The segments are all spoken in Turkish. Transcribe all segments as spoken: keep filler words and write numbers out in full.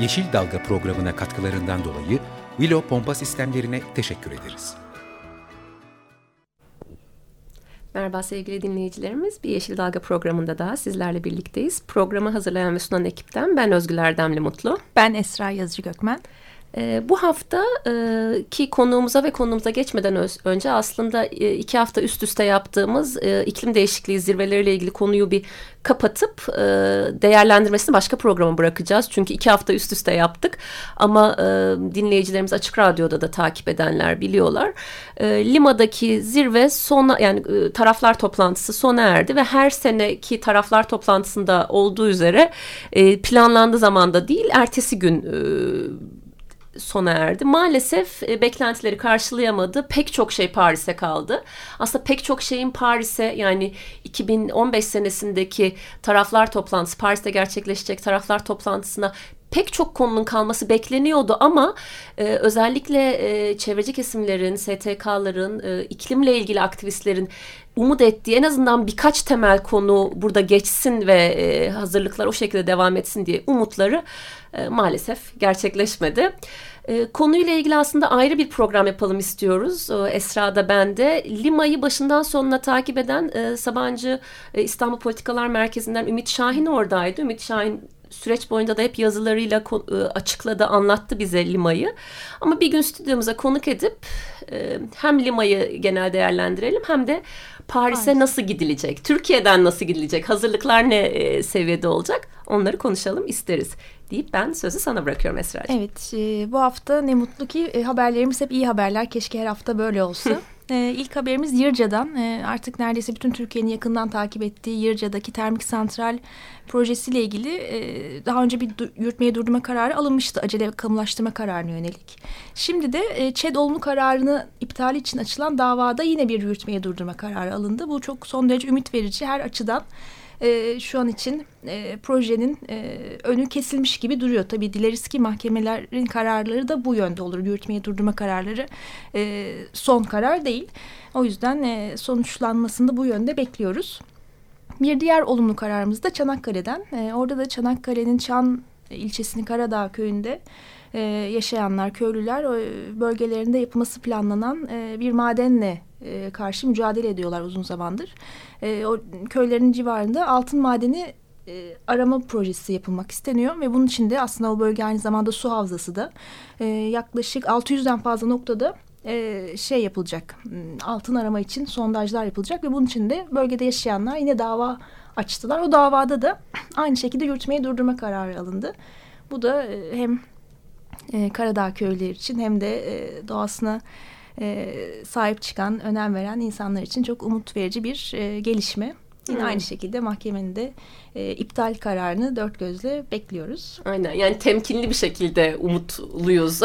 Yeşil Dalga programına katkılarından dolayı Willow pompa sistemlerine teşekkür ederiz. Merhaba sevgili dinleyicilerimiz. Bir Yeşil Dalga programında daha sizlerle birlikteyiz. Programı hazırlayan ve sunan ekipten ben Özgüler Demli Mutlu. Ben Esra Yazıcı Gökmen. Ee, bu haftaki konuğumuza ve konumuza geçmeden öz, önce aslında e, iki hafta üst üste yaptığımız e, iklim değişikliği zirveleriyle ilgili konuyu bir kapatıp e, değerlendirmesini başka programa bırakacağız. Çünkü iki hafta üst üste yaptık ama e, dinleyicilerimiz Açık Radyo'da da takip edenler biliyorlar. E, Lima'daki zirve sona yani e, taraflar toplantısı sona erdi ve her seneki taraflar toplantısında olduğu üzere e, planlandığı zamanda değil ertesi gün e, sona erdi. Maalesef e, beklentileri karşılayamadı. Pek çok şey Paris'e kaldı. Aslında pek çok şeyin Paris'e yani iki bin on beş senesindeki taraflar toplantısı, Paris'te gerçekleşecek taraflar toplantısına pek çok konunun kalması bekleniyordu ama e, özellikle e, çevreci kesimlerin, S T K'ların, e, iklimle ilgili aktivistlerin umut ettiği en azından birkaç temel konu burada geçsin ve e, hazırlıklar o şekilde devam etsin diye umutları e, maalesef gerçekleşmedi. E, konuyla ilgili aslında ayrı bir program yapalım istiyoruz. E, Esra da ben de. Lima'yı başından sonuna takip eden e, Sabancı e, İstanbul Politikalar Merkezi'nden Ümit Şahin oradaydı. Ümit Şahin süreç boyunca da hep yazılarıyla açıkladı, anlattı bize Lima'yı. Ama bir gün stüdyomuza konuk edip hem Lima'yı genel değerlendirelim hem de Paris'e nasıl gidilecek, Türkiye'den nasıl gidilecek, hazırlıklar ne seviyede olacak onları konuşalım isteriz deyip ben sözü sana bırakıyorum Esra'cığım. Evet, bu hafta ne mutlu ki haberlerimiz hep iyi haberler. Keşke her hafta böyle olsa. Ee, ilk haberimiz Yırca'dan. Ee, artık neredeyse bütün Türkiye'nin yakından takip ettiği Yırca'daki termik santral projesiyle ilgili e, daha önce bir du- yürütmeye durdurma kararı alınmıştı. Acele kamulaştırma kararına yönelik. Şimdi de e, ÇED olumlu kararını iptali için açılan davada yine bir yürütmeye durdurma kararı alındı. Bu çok son derece ümit verici her açıdan. E, şu an için e, projenin e, önü kesilmiş gibi duruyor. Tabii dileriz ki mahkemelerin kararları da bu yönde olur. Yürütmeye durdurma kararları e, son karar değil. O yüzden e, sonuçlanmasını da bu yönde bekliyoruz. Bir diğer olumlu kararımız da Çanakkale'den. E, orada da Çanakkale'nin Çan ilçesinin Karadağ köyünde e, yaşayanlar, köylüler bölgelerinde yapılması planlanan e, bir madenle karşı mücadele ediyorlar uzun zamandır. E, o köylerin civarında altın madeni e, arama projesi yapılmak isteniyor ve bunun için de aslında o bölge aynı zamanda su havzası da e, yaklaşık altı yüzden fazla noktada e, şey yapılacak. Altın arama için sondajlar yapılacak ve bunun için de bölgede yaşayanlar yine dava açtılar. O davada da aynı şekilde yürütmeyi durdurma kararı alındı. Bu da e, hem e, Karadağ köyleri için hem de e, doğasına E, sahip çıkan, önem veren insanlar için çok umut verici bir e, gelişme. Yine hmm. aynı şekilde mahkemenin de e, iptal kararını dört gözle bekliyoruz. Aynen, yani temkinli bir şekilde umutluyuz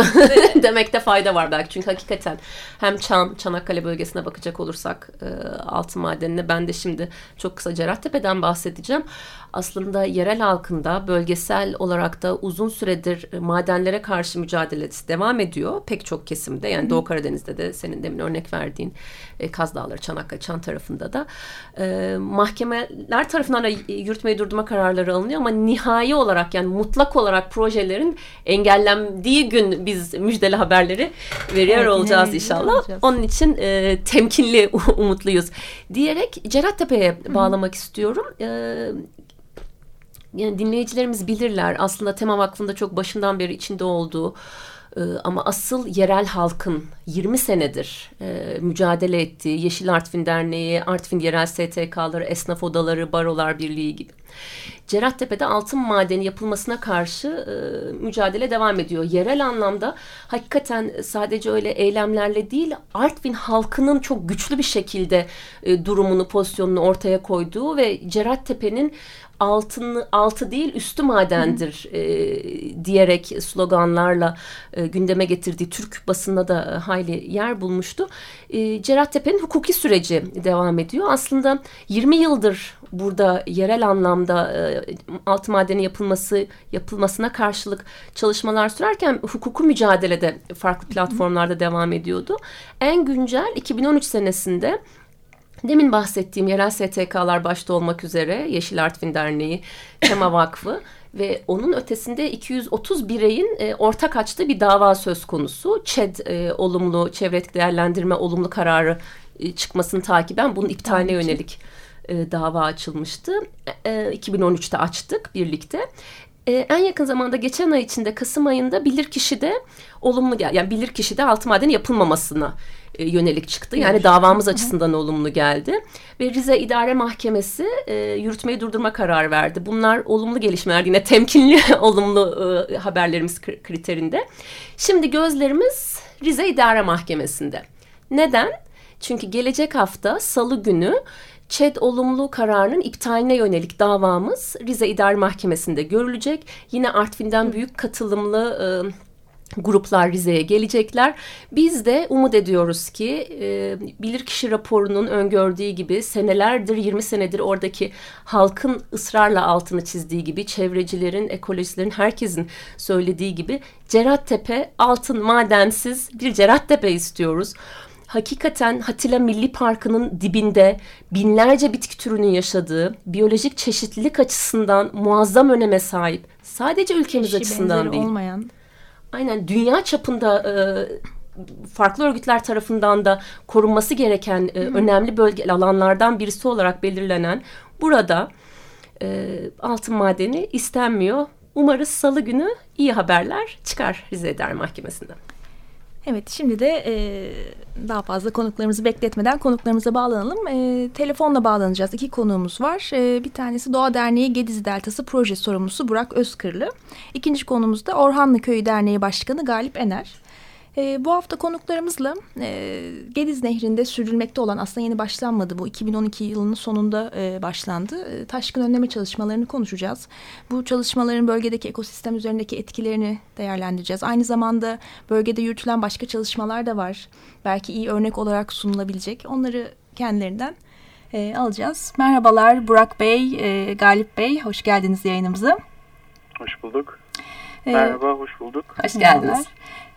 demekte fayda var belki. Çünkü hakikaten hem Çan, Çanakkale bölgesine bakacak olursak e, altın madenine ben de şimdi çok kısa Cerattepe'den bahsedeceğim. Aslında yerel halkında bölgesel olarak da uzun süredir madenlere karşı mücadelesi devam ediyor. Pek çok kesimde yani hmm. Doğu Karadeniz'de de senin demin örnek verdiğin e, Kaz Dağları, Çanakkale, Çan tarafında da e, mahkemeler tarafından yürütmeyi durdurma kararları alınıyor ama nihai olarak yani mutlak olarak projelerin engellendiği gün biz müjdeli haberleri veriyor evet, olacağız inşallah. Olacağız. Onun için e, temkinli umutluyuz diyerek Cerattepe'ye bağlamak istiyorum. E, yani dinleyicilerimiz bilirler aslında Tema Vakfı'nda çok başından beri içinde olduğu e, ama asıl yerel halkın yirmi senedir e, mücadele ettiği Yeşil Artvin Derneği, Artvin Yerel S T K'ları, Esnaf Odaları, Barolar Birliği gibi Cerattepe'de altın madeni yapılmasına karşı e, mücadele devam ediyor. Yerel anlamda hakikaten sadece öyle eylemlerle değil, Artvin halkının çok güçlü bir şekilde e, durumunu, pozisyonunu ortaya koyduğu ve Cerattepe'nin altını, altı değil üstü madendir e, diyerek sloganlarla e, gündeme getirdiği Türk basında da hayli yer bulmuştu. E, Cerattepe'nin hukuki süreci devam ediyor. Aslında yirmi yıldır burada yerel anlamda e, altın madeni yapılması yapılmasına karşılık çalışmalar sürerken hukuku mücadelede farklı platformlarda devam ediyordu. En güncel iki bin on üç senesinde demin bahsettiğim yerel S T K'lar başta olmak üzere Yeşil Artvin Derneği, Tema Vakfı ve onun ötesinde iki yüz otuz bireyin e, ortak açtığı bir dava söz konusu. ÇED e, olumlu, çevre etki değerlendirme olumlu kararı e, çıkmasını takiben bunun iptaline yönelik e, dava açılmıştı. E, iki bin on üçte açtık birlikte. E, en yakın zamanda geçen ay içinde Kasım ayında bilirkişide olumlu, yani bilirkişide altın madeni yapılmamasına yönelik çıktı. Yani davamız açısından olumlu geldi. Ve Rize İdare Mahkemesi e, yürütmeyi durdurma kararı verdi. Bunlar olumlu gelişmeler. Yine temkinli olumlu e, haberlerimiz kriterinde. Şimdi gözlerimiz Rize İdare Mahkemesi'nde. Neden? Çünkü gelecek hafta Salı günü ÇED olumlu kararının iptaline yönelik davamız Rize İdare Mahkemesi'nde görülecek. Yine Artvin'den büyük katılımlı E, gruplar Rize'ye gelecekler. Biz de umut ediyoruz ki e, bilirkişi raporunun öngördüğü gibi senelerdir, yirmi senedir oradaki halkın ısrarla altını çizdiği gibi, çevrecilerin, ekolojistlerin, herkesin söylediği gibi Cerattepe altın madensiz bir Cerattepe istiyoruz. Hakikaten Hatila Milli Parkı'nın dibinde binlerce bitki türünün yaşadığı, biyolojik çeşitlilik açısından muazzam öneme sahip, sadece ülkemiz Eşi açısından değil. Olmayan. Aynen, dünya çapında e, farklı örgütler tarafından da korunması gereken e, önemli bölge alanlardan birisi olarak belirlenen burada e, altın madeni istenmiyor. Umarız Salı günü iyi haberler çıkar Rize İdare Mahkemesi'nden. Evet, şimdi de e, daha fazla konuklarımızı bekletmeden konuklarımıza bağlanalım. E, telefonla bağlanacağız. İki konuğumuz var. E, bir tanesi Doğa Derneği Gediz Deltası Proje Sorumlusu Burak Özkırlı. İkinci konuğumuz da Orhanlı Köyü Derneği Başkanı Galip Ener. E, bu hafta konuklarımızla e, Gediz Nehri'nde sürülmekte olan, aslında yeni başlanmadı bu, iki bin on iki yılının sonunda e, başlandı. E, taşkın önleme çalışmalarını konuşacağız. Bu çalışmaların bölgedeki ekosistem üzerindeki etkilerini değerlendireceğiz. Aynı zamanda bölgede yürütülen başka çalışmalar da var. Belki iyi örnek olarak sunulabilecek. Onları kendilerinden e, alacağız. Merhabalar Burak Bey, e, Galip Bey. Hoş geldiniz yayınımıza. Hoş bulduk. E, Merhaba, hoş bulduk. Hoş geldiniz.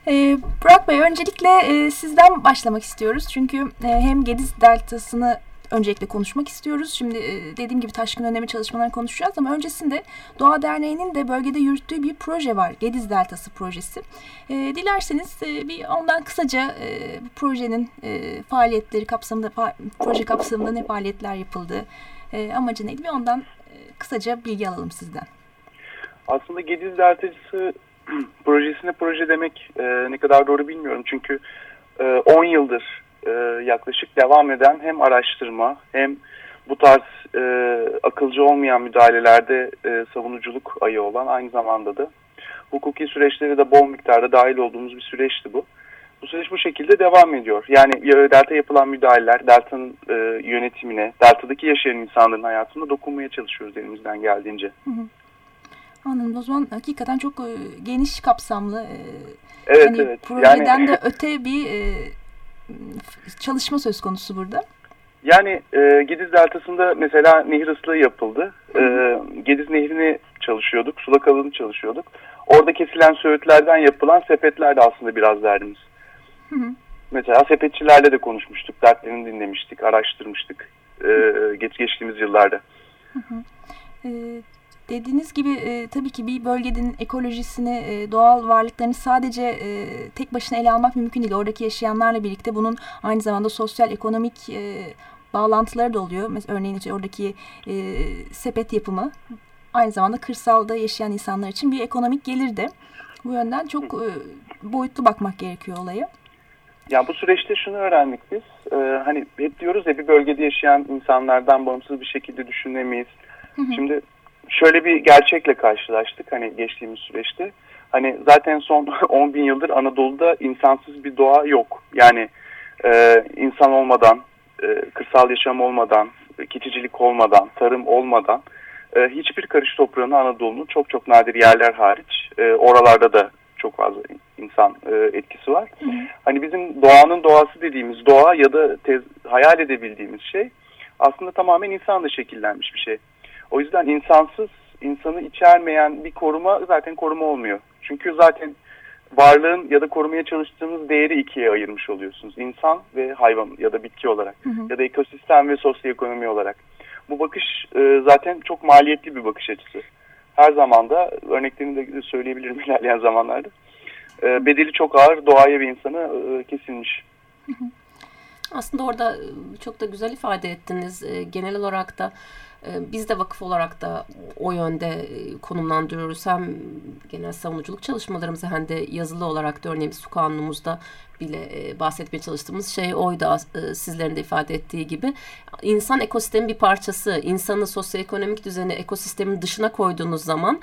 Ee, Burak Bey, öncelikle e, sizden başlamak istiyoruz. Çünkü e, hem Gediz Deltası'nı öncelikle konuşmak istiyoruz. Şimdi e, dediğim gibi taşkın önleme çalışmalarını konuşacağız ama öncesinde Doğa Derneği'nin de bölgede yürüttüğü bir proje var. Gediz Deltası projesi. E, dilerseniz e, bir ondan kısaca e, projenin e, faaliyetleri kapsamında, fa- proje kapsamında ne faaliyetler yapıldı, e, amacı neydi? Bir ondan e, kısaca bilgi alalım sizden. Aslında Gediz Deltası projesine proje demek e, ne kadar doğru bilmiyorum. Çünkü on e, yıldır e, yaklaşık devam eden hem araştırma hem bu tarz e, akılcı olmayan müdahalelerde e, savunuculuk ayı olan, aynı zamanda da hukuki süreçlere de bol miktarda dahil olduğumuz bir süreçti bu. Bu süreç bu şekilde devam ediyor. Yani delta yapılan müdahaleler, deltanın e, yönetimine, deltadaki yaşayan insanların hayatına dokunmaya çalışıyoruz elimizden geldiğince. Hı hı. Anladım. O zaman hakikaten çok e, geniş kapsamlı, e, evet, hani evet. projeden yani, de öte bir e, çalışma söz konusu burada. Yani e, Gediz Deltası'nda mesela nehir ıslığı yapıldı. E, Gediz Nehri'ni çalışıyorduk, sulak alanı çalışıyorduk. Orada kesilen söğütlerden yapılan sepetler de aslında biraz derdimiz. Hı hı. Mesela sepetçilerle de konuşmuştuk, dertlerini dinlemiştik, araştırmıştık e, geç, geçtiğimiz yıllarda. Hı hı. E, Dediğiniz gibi e, tabii ki bir bölgenin ekolojisini, e, doğal varlıklarını sadece e, tek başına ele almak mümkün değil. Oradaki yaşayanlarla birlikte bunun aynı zamanda sosyal, ekonomik e, bağlantıları da oluyor. Mesela örneğin oradaki e, sepet yapımı aynı zamanda kırsalda yaşayan insanlar için bir ekonomik gelir de. Bu yönden çok e, boyutlu bakmak gerekiyor olaya. Yani bu süreçte şunu öğrendik biz. E, hani hep diyoruz ya, bir bölgede yaşayan insanlardan bağımsız bir şekilde düşünemeyiz. Hı hı. Şimdi şöyle bir gerçekle karşılaştık hani geçtiğimiz süreçte. Hani zaten son on bin yıldır Anadolu'da insansız bir doğa yok. Yani e, insan olmadan, e, kırsal yaşam olmadan, keçicilik olmadan, tarım olmadan e, hiçbir karış toprağını Anadolu'nun çok çok nadir yerler hariç e, oralarda da çok fazla insan e, etkisi var. Hı hı. Hani bizim doğanın doğası dediğimiz doğa ya da tez, hayal edebildiğimiz şey aslında tamamen insanla şekillenmiş bir şey. O yüzden insansız, insanı içermeyen bir koruma zaten koruma olmuyor. Çünkü zaten varlığın ya da korumaya çalıştığınız değeri ikiye ayırmış oluyorsunuz. İnsan ve hayvan ya da bitki olarak, hı hı, ya da ekosistem ve sosyoekonomi olarak. Bu bakış e, zaten çok maliyetli bir bakış açısı. Her zaman da örneklerini de söyleyebilirim ilerleyen zamanlarda. E, bedeli çok ağır, doğaya ve insana e, kesilmiş. Hı hı. Aslında orada çok da güzel ifade ettiniz. E, genel olarak da biz de vakıf olarak da o yönde konumlandırıyoruz. Hem genel savunuculuk çalışmalarımızı hem de yazılı olarak da örneğimiz su kanunumuzda bile bahsetmeye çalıştığımız şey oydu, sizlerin de ifade ettiği gibi. İnsan ekosistemin bir parçası. İnsanı sosyoekonomik düzeni ekosistemin dışına koyduğunuz zaman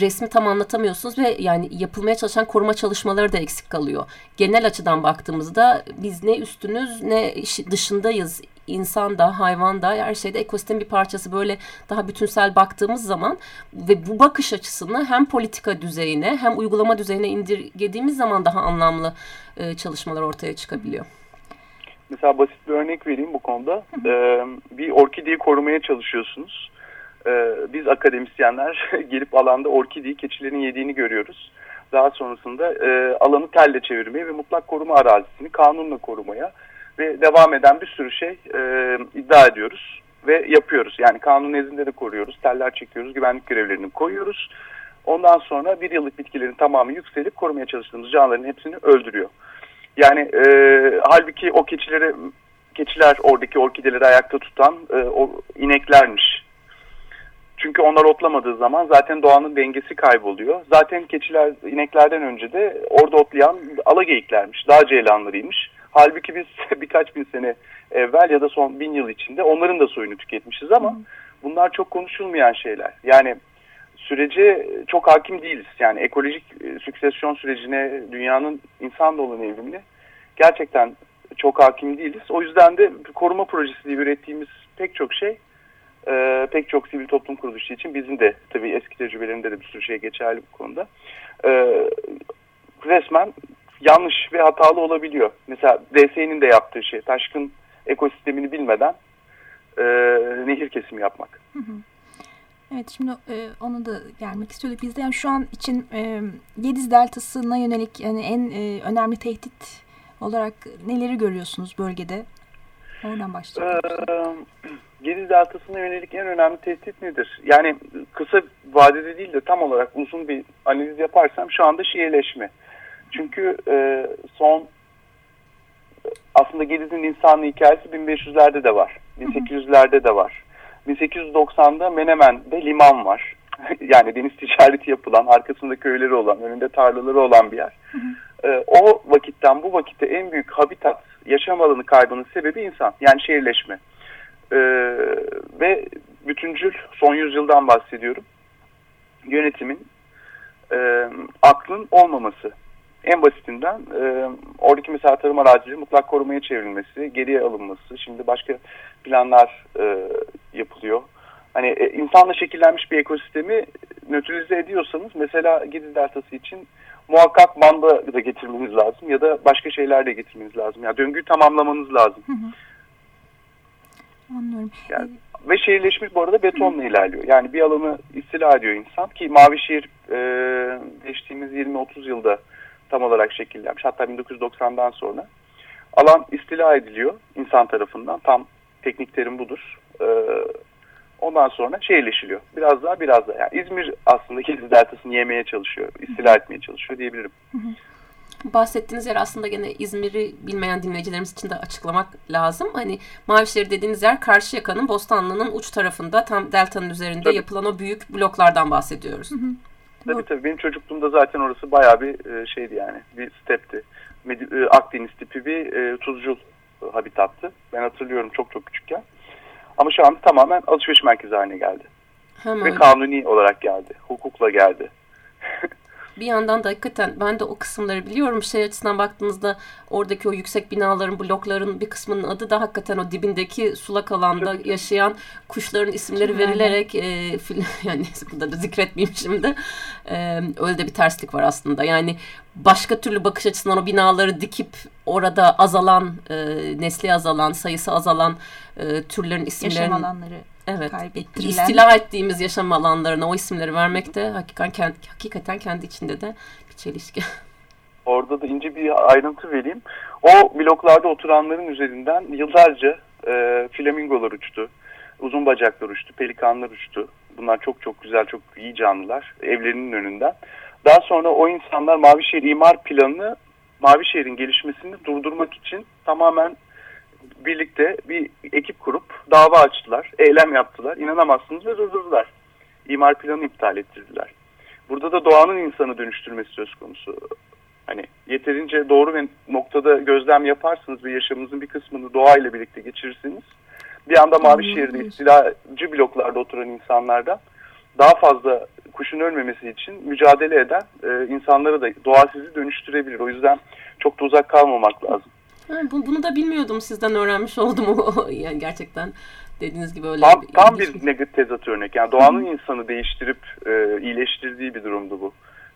resmi tam anlatamıyorsunuz ve yani yapılmaya çalışan koruma çalışmaları da eksik kalıyor. Genel açıdan baktığımızda biz ne üstünüz ne dışındayız. İnsan da, hayvan da, her şeyde ekosistemin bir parçası, böyle daha bütünsel baktığımız zaman ve bu bakış açısını hem politika düzeyine hem uygulama düzeyine indirgediğimiz zaman daha anlamlı e, çalışmalar ortaya çıkabiliyor. Mesela basit bir örnek vereyim bu konuda. ee, bir orkideyi korumaya çalışıyorsunuz. Ee, biz akademisyenler gelip alanda orkideyi keçilerin yediğini görüyoruz. Daha sonrasında e, alanı telle çevirmeye ve mutlak koruma arazisini kanunla korumaya ve devam eden bir sürü şey e, iddia ediyoruz ve yapıyoruz. Yani kanun nezdinde de koruyoruz, teller çekiyoruz, güvenlik görevlerini koyuyoruz. Ondan sonra bir yıllık bitkilerin tamamı yükselip korumaya çalıştığımız canlıların hepsini öldürüyor. Yani e, halbuki o keçilere, keçiler oradaki orkideleri ayakta tutan e, o ineklermiş. Çünkü onlar otlamadığı zaman zaten doğanın dengesi kayboluyor. Zaten keçiler ineklerden önce de orada otlayan alageyiklermiş, dağ ceylanlarıymış. Halbuki biz birkaç bin sene evvel ya da son bin yıl içinde onların da soyunu tüketmişiz ama bunlar çok konuşulmayan şeyler. Yani sürece çok hakim değiliz. Yani ekolojik süksesyon sürecine, dünyanın insanla olan evrimine gerçekten çok hakim değiliz. O yüzden de koruma projesi diye ürettiğimiz pek çok şey, pek çok sivil toplum kuruluşu için bizim de tabii eski tecrübelerinde de bir sürü şey geçerli bu konuda. Resmen yanlış ve hatalı olabiliyor. Mesela D S İ'nin de yaptığı şey, taşkın ekosistemini bilmeden e, nehir kesimi yapmak. Hı hı. Evet, şimdi e, ona da gelmek istiyorduk. Biz de yani şu an için e, Gediz Deltası'na yönelik yani en e, önemli tehdit olarak neleri görüyorsunuz bölgede? Oradan başlayalım. E, Gediz Deltası'na yönelik en önemli tehdit nedir? Yani kısa vadede değil de tam olarak uzun bir analiz yaparsam şu anda şiirleşme. Çünkü e, son aslında Gediz'in insanlı hikayesi bin beş yüzlerde de var. bin sekiz yüzlerde de var. bin sekiz yüz doksanda Menemen'de liman var. Yani deniz ticareti yapılan, arkasında köyleri olan, önünde tarlaları olan bir yer. Hı hı. E, o vakitten bu vakitte en büyük habitat, yaşam alanı kaybının sebebi insan. Yani şehirleşme. E, ve bütüncül, son yüzyıldan bahsediyorum. Yönetimin, e, aklın olmaması. En basitinden e, oradaki mesela tarım arazileri mutlak korumaya çevrilmesi, geriye alınması. Şimdi başka planlar e, yapılıyor. Hani e, insanla şekillenmiş bir ekosistemi nötralize ediyorsanız mesela Gediz Deltası için muhakkak manda da getirmeniz lazım ya da başka şeyler de getirmeniz lazım. Yani döngüyü tamamlamanız lazım. Hı hı. Anlıyorum. Yani, ve şehirleşmiş bu arada betonla hı. ilerliyor. Yani bir alanı istila ediyor insan ki Mavişehir e, geçtiğimiz yirmi otuz yılda tam olarak şekillenmiş. Hatta bin dokuz yüz doksandan sonra alan istila ediliyor insan tarafından. Tam teknik terim budur. Ee, ondan sonra şehirleşiliyor. Biraz daha biraz daha. Yani İzmir aslında Gediz Deltası'nı yemeye çalışıyor. İstila etmeye çalışıyor diyebilirim. Hı hı. Bahsettiğiniz yer aslında gene İzmir'i bilmeyen dinleyicilerimiz için de açıklamak lazım. Hani Mavişehir dediğiniz yer Karşıyaka'nın, Bostanlı'nın uç tarafında tam deltanın üzerinde tabii yapılan o büyük bloklardan bahsediyoruz. Hı hı. Tabii tabii. Benim çocukluğumda zaten orası bayağı bir şeydi yani. Bir stepti. Akdeniz tipi bir tuzcul habitattı. Ben hatırlıyorum çok çok küçükken. Ama şu an tamamen alışveriş merkezi haline geldi. Hemen. Ve kanuni olarak geldi. Hukukla geldi. Bir yandan da hakikaten ben de o kısımları biliyorum. Şey açısından baktığınızda oradaki o yüksek binaların, blokların bir kısmının adı da hakikaten o dibindeki sulak alanda yaşayan kuşların isimleri verilerek e, fil, yani burada da zikretmeyeyim şimdi. E, öyle de bir terslik var aslında. Yani başka türlü bakış açısından o binaları dikip orada azalan, e, nesli azalan, sayısı azalan e, türlerin isimlerini... Yaşam alanları. Evet, istila ettiğimiz yaşam alanlarına o isimleri vermek de hakikaten kendi, hakikaten kendi içinde de bir çelişki. Orada da ince bir ayrıntı vereyim. O bloklarda oturanların üzerinden yıllarca e, flamingolar uçtu, uzun bacaklar uçtu, pelikanlar uçtu. Bunlar çok çok güzel, çok iyi canlılar evlerinin önünden. Daha sonra o insanlar Mavişehir imar planını, Mavişehir'in gelişmesini durdurmak için tamamen... Birlikte bir ekip kurup dava açtılar, eylem yaptılar, inanamazsınız ve durdurdular. İmar planı iptal ettirdiler. Burada da doğanın insanı dönüştürmesi söz konusu. Hani yeterince doğru bir noktada gözlem yaparsınız ve yaşamınızın bir kısmını doğayla birlikte geçirirsiniz. Bir anda Mavişehir'de istilacı bloklarda oturan insanlardan daha fazla kuşun ölmemesi için mücadele eden e, insanlara da doğa sizi dönüştürebilir. O yüzden çok da uzak kalmamak lazım. Bunu da bilmiyordum, sizden öğrenmiş oldum. Yani gerçekten dediğiniz gibi öyle. Tam, bir, tam bir negatif tezat örnek. Yani doğanın insanı değiştirip e, iyileştirdiği bir durumdu bu.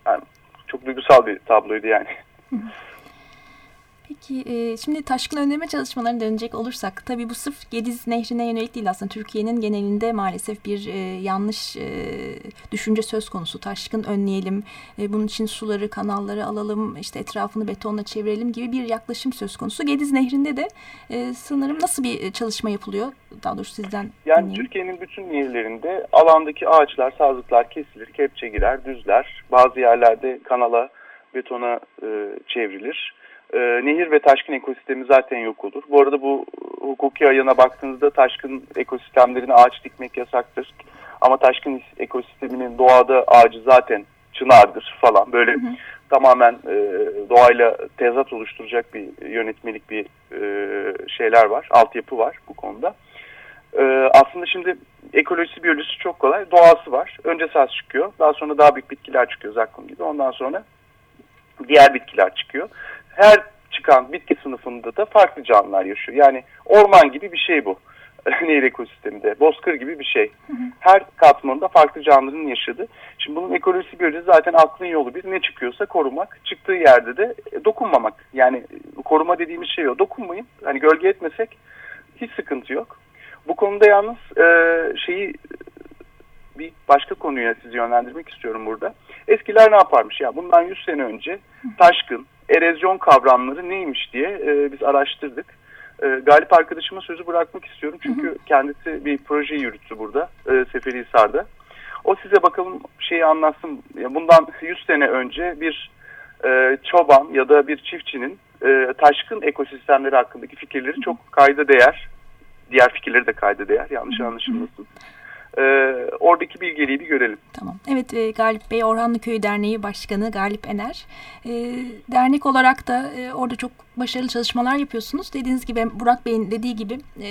Yani çok duygusal bir tabloydu yani. Peki e, şimdi taşkın önleme çalışmalarına dönecek olursak, tabii bu sırf Gediz Nehri'ne yönelik değil aslında. Türkiye'nin genelinde maalesef bir e, yanlış e, düşünce söz konusu. Taşkın önleyelim, e, bunun için suları, kanalları alalım, işte etrafını betonla çevirelim gibi bir yaklaşım söz konusu. Gediz Nehri'nde de e, sanırım nasıl bir çalışma yapılıyor? Daha doğrusu sizden Yani dinleyin. Türkiye'nin bütün yerlerinde alandaki ağaçlar, sazlıklar kesilir, kepçe girer, düzler. Bazı yerlerde kanala, betona e, çevrilir. Nehir ve taşkın ekosistemi zaten yok olur. Bu arada bu hukuki ayağına baktığınızda taşkın ekosistemlerine ağaç dikmek yasaktır. Ama taşkın ekosisteminin doğada ağacı zaten çınardır falan. Böyle hı hı. tamamen e, doğayla tezat oluşturacak bir yönetmelik bir e, şeyler var. Altyapı var bu konuda. E, aslında şimdi ekolojisi, biyolojisi çok kolay. Doğası var. Önce saz çıkıyor. Daha sonra daha büyük bitkiler çıkıyor, zakkum gibi. Ondan sonra diğer bitkiler çıkıyor. Her çıkan bitki sınıfında da farklı canlılar yaşıyor. Yani orman gibi bir şey bu. Nehir ekosisteminde. Bozkır gibi bir şey. Hı hı. Her katmanında farklı canlıların yaşadığı. Şimdi bunun ekolojisi göreceğiz. Zaten aklın yolu bir. Ne çıkıyorsa korumak. Çıktığı yerde de dokunmamak. Yani koruma dediğimiz şey o. Dokunmayın. Hani gölge etmesek hiç sıkıntı yok. Bu konuda yalnız şeyi bir başka konuya sizi yönlendirmek istiyorum burada. Eskiler ne yaparmış? Ya bundan yüz sene önce taşkın, erozyon kavramları neymiş diye e, biz araştırdık. E, Galip arkadaşıma sözü bırakmak istiyorum. Çünkü hı hı. kendisi bir proje yürüttü burada e, Seferihisar'da. O size bakalım şeyi anlatsın. Ya bundan yüz sene önce bir e, çoban ya da bir çiftçinin e, taşkın ekosistemleri hakkındaki fikirleri hı hı. çok kayda değer. Diğer fikirleri de kayda değer. Yanlış anlaşılmasın. Ee, oradaki bilgeliği bir görelim. Tamam. Evet, e, Galip Bey, Orhanlı Köyü Derneği Başkanı Galip Ener. E, dernek olarak da e, orada çok başarılı çalışmalar yapıyorsunuz. Dediğiniz gibi, Burak Bey'in dediği gibi e,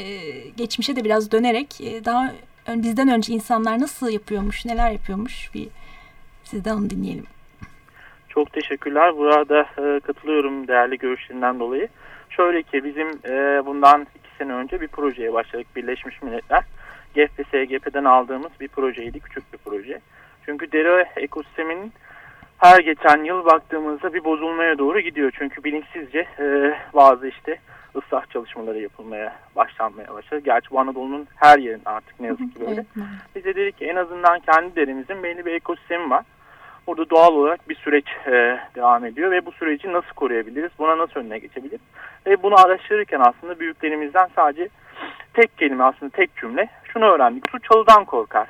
geçmişe de biraz dönerek e, daha ön, bizden önce insanlar nasıl yapıyormuş, neler yapıyormuş, bir sizden onu dinleyelim. Çok teşekkürler. Burada e, katılıyorum değerli görüşlerinden dolayı. Şöyle ki bizim e, bundan iki sene önce bir projeye başladık Birleşmiş Milletler. G F S G P'den aldığımız bir projeydi. Küçük bir proje. Çünkü dere ekosisteminin her geçen yıl baktığımızda bir bozulmaya doğru gidiyor. Çünkü bilinçsizce e, bazı işte ıslah çalışmaları yapılmaya başlanmaya başladı. Gerçi bu Anadolu'nun her yerin artık ne yazık ki böyle. Biz de dedik ki en azından kendi deremizin belli bir ekosistemi var. Burada doğal olarak bir süreç e, devam ediyor ve bu süreci nasıl koruyabiliriz? Buna nasıl önüne geçebiliriz? Ve bunu araştırırken aslında büyüklerimizden sadece tek kelime, aslında tek cümle şunu öğrendik: su çalıdan korkar.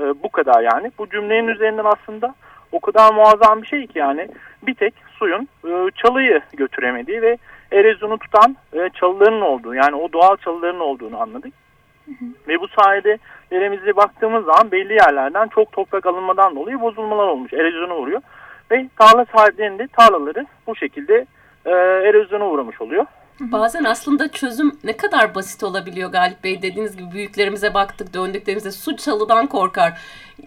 Ee, bu kadar yani. Bu cümlenin üzerinden aslında o kadar muazzam bir şey ki yani bir tek suyun e, çalıyı götüremediği ve erozyonu tutan e, çalıların olduğu, yani o doğal çalıların olduğunu anladık. Hı hı. Ve bu sayede deremize baktığımız zaman belli yerlerden çok toprak alınmadan dolayı bozulmalar olmuş. Erozyona uğruyor ve tarla sahiplerinin de tarlaları bu şekilde e, erozyona uğramış oluyor. bazen aslında çözüm ne kadar basit olabiliyor Galip Bey. Dediğiniz gibi büyüklerimize baktık, döndüklerimizde su çalıdan korkar.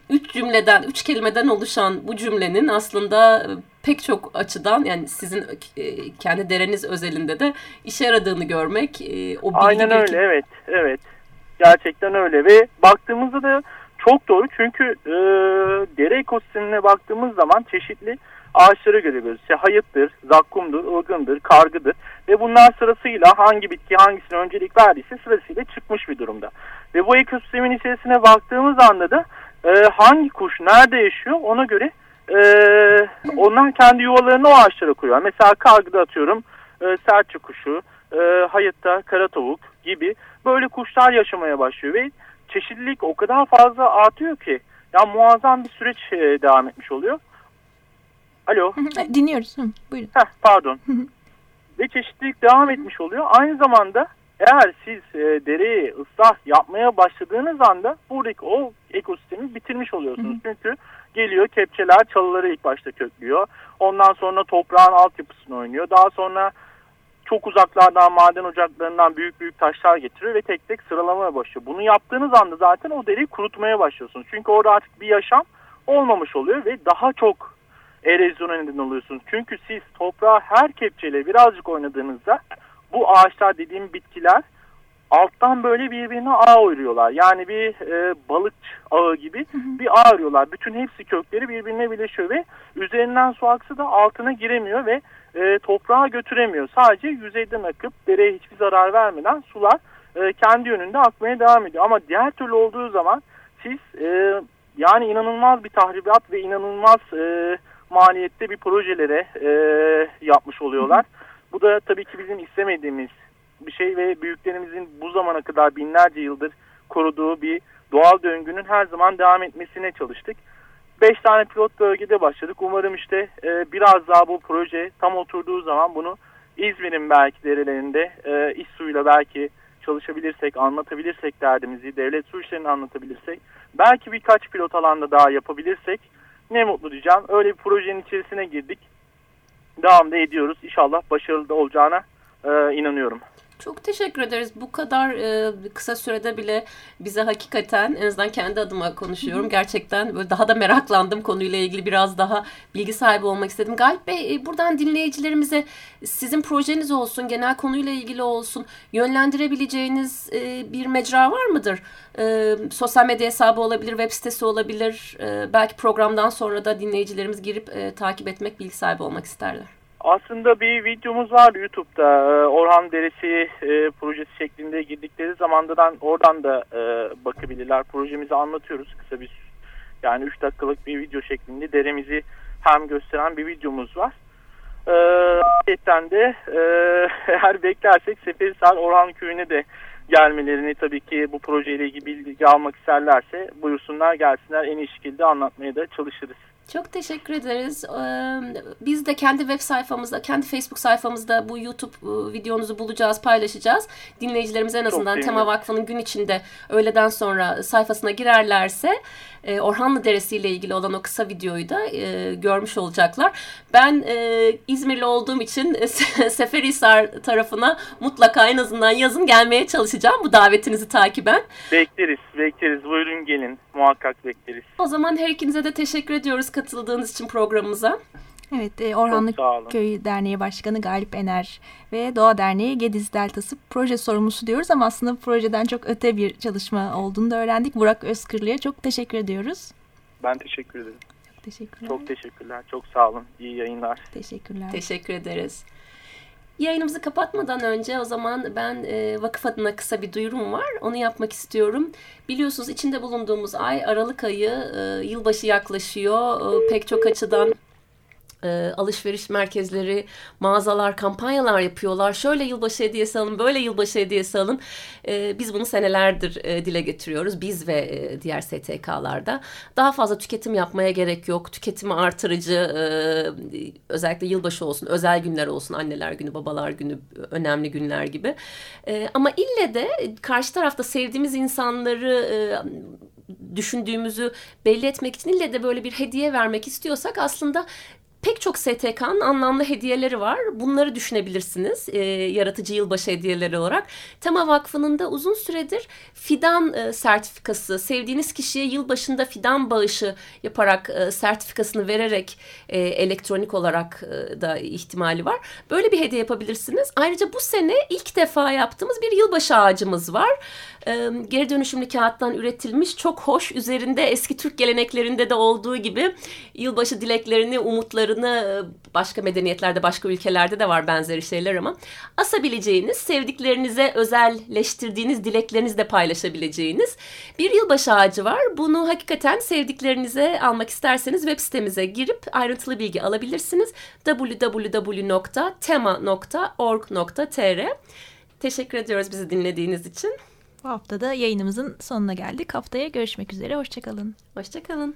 Üç cümleden, üç kelimeden oluşan bu cümlenin aslında pek çok açıdan, yani sizin kendi dereniz özelinde de işe yaradığını görmek. O aynen öyle, ki... evet, evet. Gerçekten öyle ve baktığımızda da çok doğru, çünkü e, dere ekosistemine baktığımız zaman çeşitli ağaçlara görebiliyoruz. İşte hayıttır, zakkumdur, ılgındır, kargıdır ve bunlar sırasıyla hangi bitki hangisine öncelik verdiyse sırasıyla çıkmış bir durumda. Ve bu ekosistemin içerisine baktığımız anda da e, hangi kuş nerede yaşıyor ona göre e, onlar kendi yuvalarını o ağaçlara kuruyor. Mesela kargıda atıyorum e, serçe kuşu, e, hayıtta kara tavuk gibi böyle kuşlar yaşamaya başlıyor ve çeşitlilik o kadar fazla artıyor ki ya muazzam bir süreç devam etmiş oluyor. Alo. Dinliyoruz. Buyurun. Heh, pardon. Ve çeşitlilik devam etmiş oluyor. Aynı zamanda eğer siz e, dereyi ıslah yapmaya başladığınız anda buradaki o ekosistemi bitirmiş oluyorsunuz. Çünkü geliyor kepçeler çalıları ilk başta köklüyor. Ondan sonra toprağın altyapısını oynuyor. Daha sonra çok uzaklardan, maden ocaklarından büyük büyük taşlar getiriyor ve tek tek sıralamaya başlıyor. Bunu yaptığınız anda zaten o dereyi kurutmaya başlıyorsunuz. Çünkü orada artık bir yaşam olmamış oluyor ve daha çok erozyona neden oluyorsunuz. Çünkü siz toprağa her kepçeyle birazcık oynadığınızda bu ağaçlar, dediğim bitkiler alttan böyle birbirine ağ örüyorlar. Yani bir e, balık ağı gibi bir ağ örüyorlar. Bütün hepsi kökleri birbirine birleşiyor ve üzerinden su aksı da altına giremiyor ve E, toprağa götüremiyor. Sadece yüzeyden akıp dereye hiçbir zarar vermeden sular e, kendi yönünde akmaya devam ediyor. Ama diğer türlü olduğu zaman siz e, yani inanılmaz bir tahribat ve inanılmaz e, maliyette bir projelere e, yapmış oluyorlar. Bu da tabii ki bizim istemediğimiz bir şey ve büyüklerimizin bu zamana kadar binlerce yıldır koruduğu bir doğal döngünün her zaman devam etmesine çalıştık. Beş tane pilot bölgede başladık. Umarım işte e, biraz daha bu proje tam oturduğu zaman bunu İzmir'in belki derelerinde e, iç suyuyla belki çalışabilirsek, anlatabilirsek derdimizi, devlet su işlerini anlatabilirsek, belki birkaç pilot alanda daha yapabilirsek ne mutlu diyeceğim. Öyle bir projenin içerisine girdik. Devam da ediyoruz. İnşallah başarılı da olacağına e, inanıyorum. Çok teşekkür ederiz. Bu kadar e, kısa sürede bile bize hakikaten, en azından kendi adıma konuşuyorum, gerçekten böyle daha da meraklandım konuyla ilgili, biraz daha bilgi sahibi olmak istedim. Galip Bey, e, buradan dinleyicilerimize sizin projeniz olsun, genel konuyla ilgili olsun, yönlendirebileceğiniz e, bir mecra var mıdır? E, sosyal medya hesabı olabilir, web sitesi olabilir. E, belki programdan sonra da dinleyicilerimiz girip e, takip etmek, bilgi sahibi olmak isterler. Aslında bir videomuz var YouTube'da, Orhan Deresi e, projesi şeklinde girdikleri zamandan oradan da e, bakabilirler. Projemizi anlatıyoruz, kısa bir, yani üç dakikalık bir video şeklinde deremizi hem gösteren bir videomuz var. Ayrıca de e, eğer beklersek Seferihisar Orhan Köyü'ne de gelmelerini, tabii ki bu projeyle ilgili bilgi almak isterlerse buyursunlar, gelsinler, en iyi şekilde anlatmaya da çalışırız. Çok teşekkür ederiz. Biz de kendi web sayfamızda, kendi Facebook sayfamızda bu YouTube videonuzu bulacağız, paylaşacağız. Dinleyicilerimiz en azından Tema Vakfı'nın gün içinde öğleden sonra sayfasına girerlerse Orhanlı Deresi ile ilgili olan o kısa videoyu da görmüş olacaklar. Ben İzmirli olduğum için Seferihisar tarafına mutlaka en azından yazın gelmeye çalışacağım. Bu davetinizi takiben. Bekleriz, bekleriz. Buyurun gelin. Muhakkak bekleriz. O zaman her ikinize de teşekkür ediyoruz katıldığınız için programımıza. Evet, Orhanlı Köyü Derneği Başkanı Galip Ener ve Doğa Derneği Gediz Deltası proje sorumlusu diyoruz ama aslında projeden çok öte bir çalışma olduğunu da öğrendik. Burak Özkırlı'ya çok teşekkür ediyoruz. Ben teşekkür ederim. Çok teşekkürler. Çok teşekkürler. Çok sağ olun. İyi yayınlar. Teşekkürler. Teşekkür ederiz. Yayınımızı kapatmadan önce o zaman ben e, vakıf adına kısa bir duyurum var. Onu yapmak istiyorum. Biliyorsunuz içinde bulunduğumuz ay Aralık ayı, e, yılbaşı yaklaşıyor. E, pek çok açıdan e, alışveriş merkezleri, mağazalar, kampanyalar yapıyorlar. Şöyle yılbaşı hediyesi alın, böyle yılbaşı hediyesi alın. E, biz bunu senelerdir e, dile getiriyoruz. Biz ve e, diğer S T K'larda. Daha fazla tüketim yapmaya gerek yok. Tüketimi artırıcı, e, özellikle yılbaşı olsun, özel günler olsun, anneler günü, babalar günü, önemli günler gibi. E, ama ille de karşı tarafta sevdiğimiz insanları... E, düşündüğümüzü belli etmek için ille de böyle bir hediye vermek istiyorsak aslında Pek çok S T K'nın anlamlı hediyeleri var. Bunları düşünebilirsiniz e, yaratıcı yılbaşı hediyeleri olarak. Tema Vakfı'nın da uzun süredir fidan e, sertifikası, sevdiğiniz kişiye yılbaşında fidan bağışı yaparak e, sertifikasını vererek e, elektronik olarak e, da ihtimali var. Böyle bir hediye yapabilirsiniz. Ayrıca bu sene ilk defa yaptığımız bir yılbaşı ağacımız var. E, geri dönüşümlü kağıttan üretilmiş, çok hoş, üzerinde eski Türk geleneklerinde de olduğu gibi yılbaşı dileklerini, umutlarını, başka medeniyetlerde, başka ülkelerde de var benzeri şeyler ama asabileceğiniz, sevdiklerinize özelleştirdiğiniz dileklerinizle paylaşabileceğiniz bir yılbaşı ağacı var. Bunu hakikaten sevdiklerinize almak isterseniz web sitemize girip ayrıntılı bilgi alabilirsiniz. double-u double-u double-u nokta tema nokta org nokta tr. Teşekkür ediyoruz bizi dinlediğiniz için. Bu hafta da yayınımızın sonuna geldik. Haftaya görüşmek üzere. Hoşçakalın. Hoşçakalın.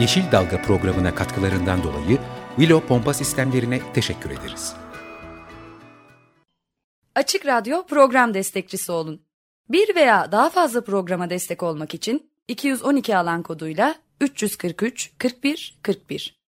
Yeşil Dalga programına katkılarından dolayı Willow pompa sistemlerine teşekkür ederiz. Açık Radyo program destekçisi olun. Bir veya daha fazla programa destek olmak için iki yüz on iki alan koduyla üç yüz kırk üç kırk bir kırk bir